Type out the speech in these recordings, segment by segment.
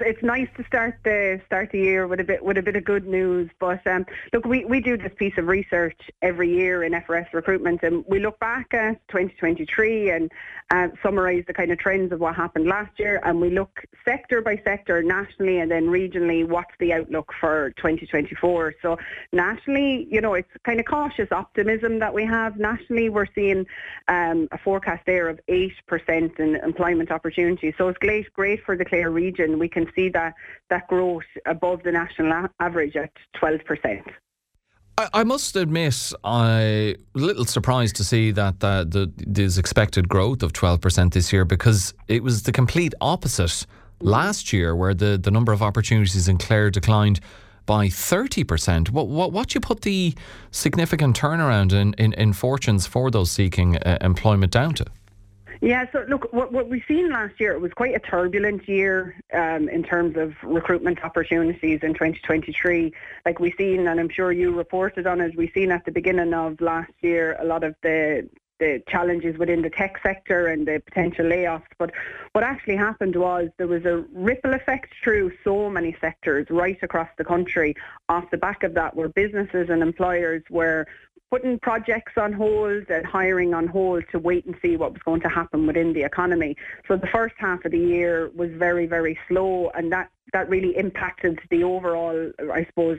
it's nice to start the year with a bit of good news. But look, we do this piece of research every year in FRS recruitment, and we look back at 2023 and summarise the kind of trends of what happened last year, and we look sector by sector nationally and then regionally. What's the outlook for 2024? So nationally, you know, it's kind of cautious optimism that we have. Nationally, we're seeing a forecast there of 8% in employment opportunities. So it's great for the Clare region. We can see that growth above the national average at 12%. I must admit, I'm a little surprised to see that there's expected growth of 12% this year, because it was the complete opposite last year, where the number of opportunities in Clare declined by 30%. What do you put the significant turnaround in fortunes for those seeking employment down to? Yeah, so look, what we've seen last year, it was quite a turbulent year in terms of recruitment opportunities in 2023. Like we've seen, and I'm sure you reported on it, we've seen at the beginning of last year a lot of the challenges within the tech sector and the potential layoffs. But what actually happened was there was a ripple effect through so many sectors right across the country off the back of that, where businesses and employers were putting projects on hold and hiring on hold to wait and see what was going to happen within the economy. So the first half of the year was very, very slow, and that really impacted the overall, I suppose,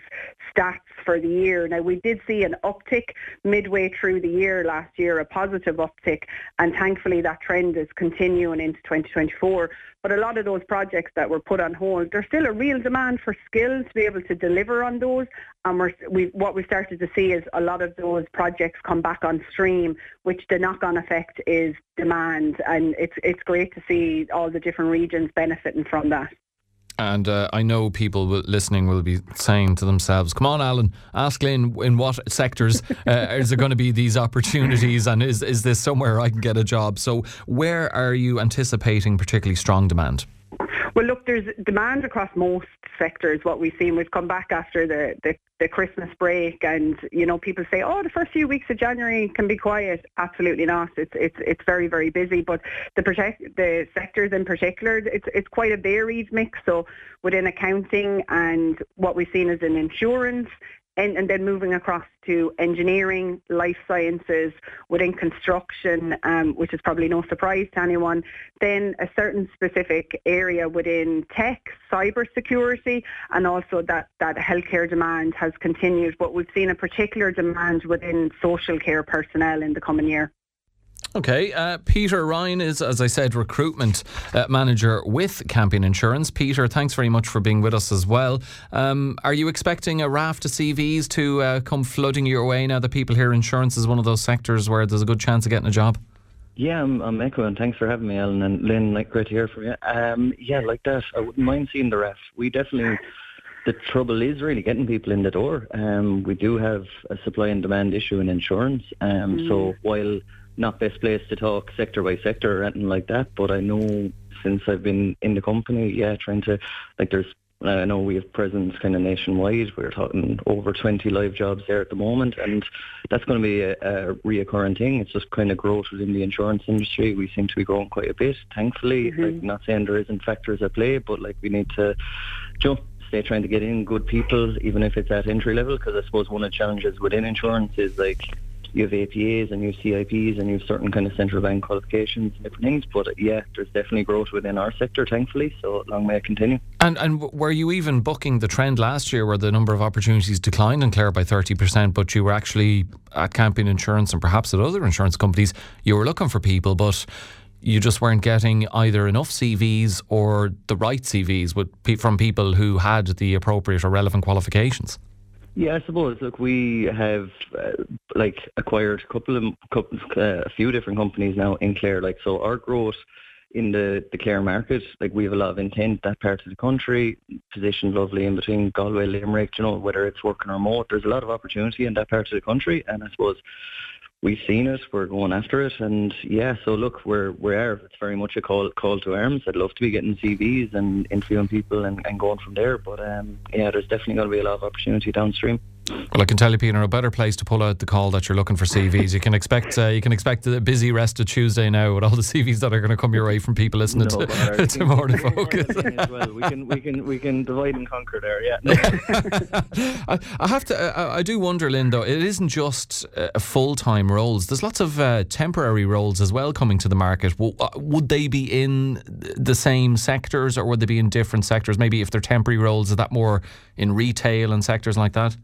stats for the year. Now, we did see an uptick midway through the year last year, a positive uptick, and thankfully that trend is continuing into 2024. But a lot of those projects that were put on hold, there's still a real demand for skills to be able to deliver on those. And what we've started to see is a lot of those projects come back on stream, which the knock-on effect is demand. And it's great to see all the different regions benefiting from that. And I know people listening will be saying to themselves, come on, Alan, ask Lynn, in what sectors is there going to be these opportunities, and is this somewhere I can get a job? So where are you anticipating particularly strong demand? Well, look, there's demand across most sectors. What we've seen, we've come back after the Christmas break, and you know, people say, oh, the first few weeks of January can be quiet. Absolutely not. It's very, very busy. But the sectors in particular, it's quite a varied mix. So within accounting, and what we've seen is in insurance, and then moving across to engineering, life sciences, within construction, which is probably no surprise to anyone. Then a certain specific area within tech, cybersecurity, and also that healthcare demand has continued. But we've seen a particular demand within social care personnel in the coming year. Okay, Peter Ryan is, as I said, recruitment manager with Campion Insurance. Peter, thanks very much for being with us as well. Are you expecting a raft of CVs to come flooding your way now that people hear insurance is one of those sectors where there's a good chance of getting a job? Yeah, I'm echoing. Thanks for having me, Alan and Lynn. Great to hear from you. Yeah, like that. I wouldn't mind seeing the ref. We definitely... The trouble is really getting people in the door. We do have a supply and demand issue in insurance. So while... not best place to talk sector by sector or anything like that, but I know since I've been in the company, I know we have presence kind of nationwide. We're talking over 20 live jobs there at the moment, and that's going to be a reoccurring thing. It's just kind of growth within the insurance industry. We seem to be growing quite a bit, thankfully. Not saying there isn't factors at play, but we need to trying to get in good people, even if it's at entry level, because I suppose one of the challenges within insurance is you have APAs and you have CIPs and you have certain kind of central bank qualifications and different things. But yeah, there's definitely growth within our sector, thankfully, so long may it continue. And were you even bucking the trend last year where the number of opportunities declined in Clare by 30%, but you were actually at Campion Insurance and perhaps at other insurance companies, you were looking for people, but you just weren't getting either enough CVs or the right CVs from people who had the appropriate or relevant qualifications? Yeah, I suppose. Look, we have acquired a few different companies now in Clare. So our growth in the Clare market, we have a lot of intent that part of the country, positioned lovely in between Galway, Limerick. You know, whether it's working remote, there's a lot of opportunity in that part of the country, and I suppose we've seen it. We're going after it, and yeah. So look, we are. It's very much a call to arms. I'd love to be getting CVs and interviewing people and going from there. But yeah, there's definitely going to be a lot of opportunity downstream. Well, I can tell you, Peter, a better place to pull out the call that you're looking for CVs. You can expect a busy rest of Tuesday now with all the CVs that are going to come your way from people listening to Morning Focus. Well, we can divide and conquer there. Yeah. No. I have to. I do wonder, Lynn, though. It isn't just full-time roles. There's lots of temporary roles as well coming to the market. Would they be in the same sectors, or would they be in different sectors? Maybe if they're temporary roles, is that more in retail and sectors like that?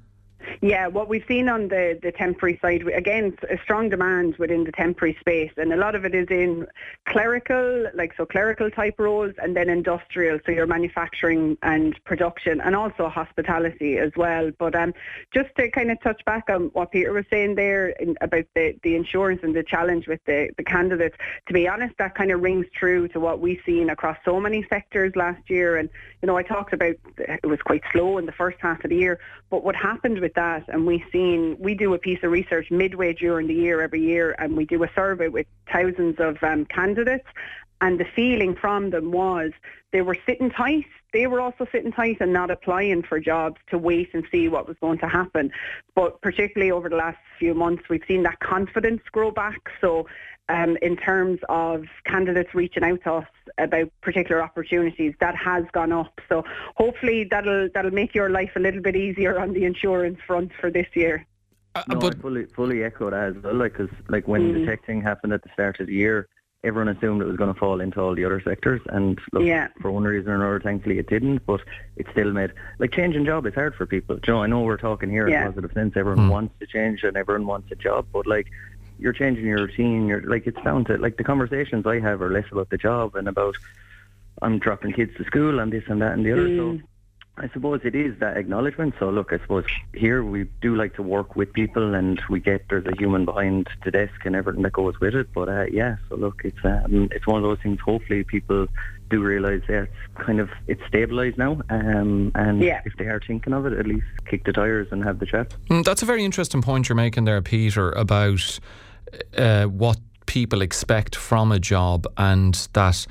Yeah, what we've seen on the temporary side, again, a strong demand within the temporary space, and a lot of it is in clerical type roles, and then industrial, so your manufacturing and production, and also hospitality as well. But just to kind of touch back on what Peter was saying there about the insurance and the challenge with the candidates, to be honest, that kind of rings true to what we've seen across so many sectors last year. And, you know, I talked about it was quite slow in the first half of the year, but what happened with that, and we do a piece of research midway during the year every year, and we do a survey with thousands of candidates, and the feeling from them was they were sitting tight. They were also sitting tight and not applying for jobs to wait and see what was going to happen. But particularly over the last few months, we've seen that confidence grow back. So in terms of candidates reaching out to us about particular opportunities, that has gone up. So hopefully that'll make your life a little bit easier on the insurance front for this year. But I fully echo that as well, because when the tech thing happened at the start of the year, everyone assumed it was going to fall into all the other sectors, and for one reason or another, thankfully it didn't, but it still made... changing job is hard for people. Joe, I know we're talking here in a positive sense. Everyone wants to change and everyone wants a job, but you're changing your routine. It's down to... the conversations I have are less about the job and about I'm dropping kids to school and this and that and the other. So I suppose it is that acknowledgement. So I suppose here we do like to work with people, and we get there's a human behind the desk and everything that goes with it. But it's one of those things. Hopefully people do realise that it's stabilised now, and if they are thinking of it, at least kick the tires and have the chat. That's a very interesting point you're making there, Peter, about what people expect from a job, and that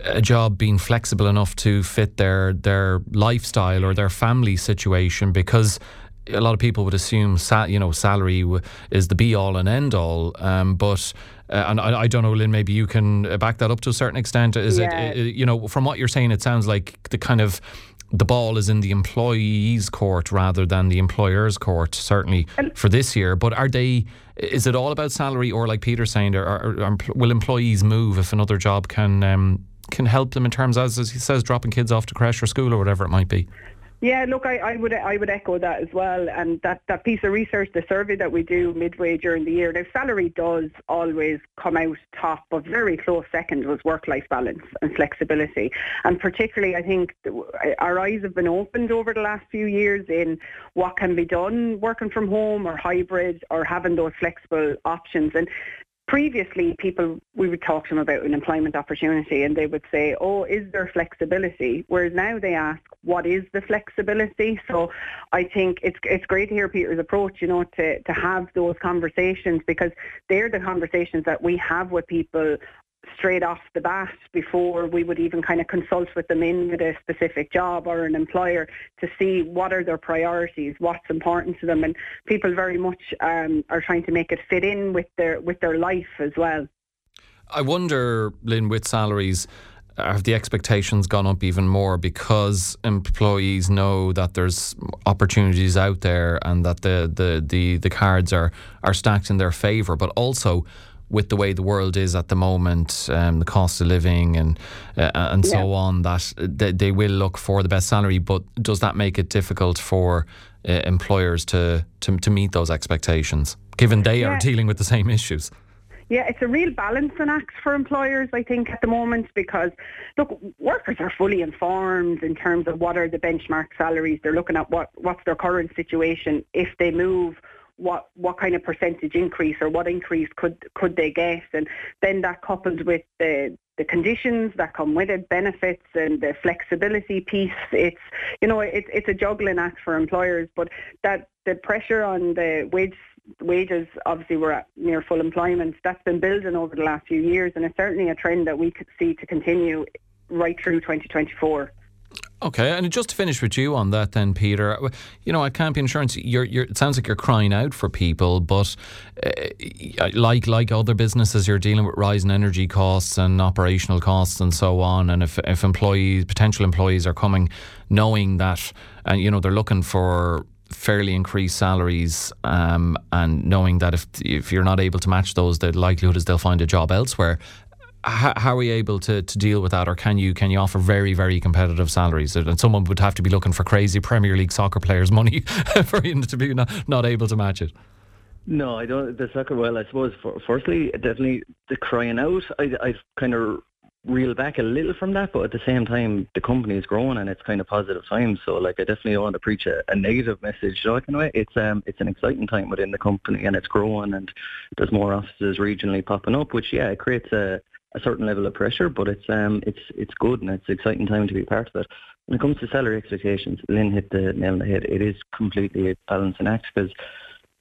a job being flexible enough to fit their lifestyle or their family situation, because a lot of people would assume salary is the be all and end all, and I don't know, Lynn, maybe you can back that up to a certain extent. From what you're saying, it sounds like the ball is in the employee's court rather than the employer's court, certainly for this year. But is it all about salary, or like Peter's saying, will employees move if another job can help them in terms of, as he says, dropping kids off to creche or school or whatever it might be? Yeah, look, I would echo that as well. And that piece of research, the survey that we do midway during the year, now salary does always come out top, but very close second was work-life balance and flexibility. And particularly, I think our eyes have been opened over the last few years in what can be done working from home or hybrid or having those flexible options. And previously, we would talk to them about an employment opportunity and they would say, oh, is there flexibility? Whereas now they ask, what is the flexibility? So I think it's great to hear Peter's approach, to have those conversations, because they're the conversations that we have with people straight off the bat before we would even kind of consult with them in with a specific job or an employer, to see what are their priorities, what's important to them. And people very much are trying to make it fit in with their life as well. I wonder, Lynn, with salaries, have the expectations gone up even more because employees know that there's opportunities out there and that the cards are stacked in their favour, but also with the way the world is at the moment, the cost of living and so on, that they will look for the best salary. But does that make it difficult for employers to meet those expectations, given they are dealing with the same issues? Yeah, it's a real balancing act for employers, I think, at the moment, because, look, workers are fully informed in terms of what are the benchmark salaries. They're looking at what's their current situation. If they move, what kind of percentage increase or what increase could they get? And then that, coupled with the conditions that come with it, benefits and the flexibility piece, it's a juggling act for employers. But that the pressure on the wages, obviously we're at near full employment, that's been building over the last few years, and it's certainly a trend that we could see to continue right through 2024. Okay, and just to finish with you on that then, Peter, you know, at Campion Insurance, it sounds like you're crying out for people, but like other businesses, you're dealing with rising energy costs and operational costs and so on, and if employees, potential employees are coming knowing that, and you know, they're looking for fairly increased salaries, and knowing that if you're not able to match those, the likelihood is they'll find a job elsewhere. How are we able to deal with that, or can you offer very, very competitive salaries? And someone would have to be looking for crazy Premier League soccer players' money for you to be not able to match it. No, I don't. The soccer, well, I suppose, firstly, definitely the crying out, I kind of reel back a little from that, but at the same time, the company is growing and it's kind of positive times. So, like, I definitely don't want to preach a negative message. You know, kind of way. It's an exciting time within the company and it's growing, and there's more offices regionally popping up, which, yeah, it creates a certain level of pressure, but it's good and it's an exciting time to be part of it. When it comes to salary expectations, Lynn hit the nail on the head. It is completely a balancing act, because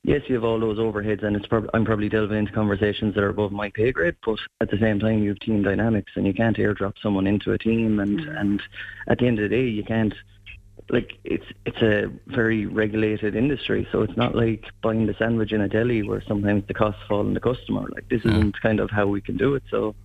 yes, you have all those overheads, and I'm probably delving into conversations that are above my pay grade, but at the same time you have team dynamics, and you can't airdrop someone into a team, and at the end of the day you can't, like, it's a very regulated industry, so it's not like buying the sandwich in a deli where sometimes the costs fall on the customer. Like, this isn't kind of how we can do it, so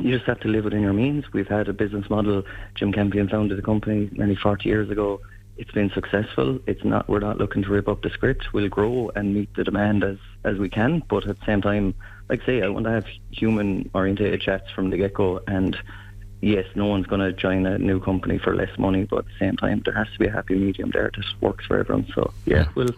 you just have to live within your means. We've had a business model. Jim Campion founded the company nearly 40 years ago. It's been successful. We're not looking to rip up the script. We'll grow and meet the demand as we can. But at the same time, like I say, I want to have human-oriented chats from the get-go. And yes, no one's going to join a new company for less money. But at the same time, there has to be a happy medium there. It just works for everyone. So, yeah, we'll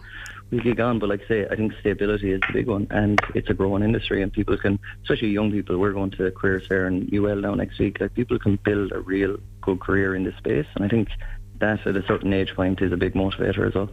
gig on, but like I say, I think stability is the big one, and it's a growing industry, and people can, especially young people, we're going to careers fair and UL now next week, like, people can build a real good career in this space, and I think that at a certain age point is a big motivator as well.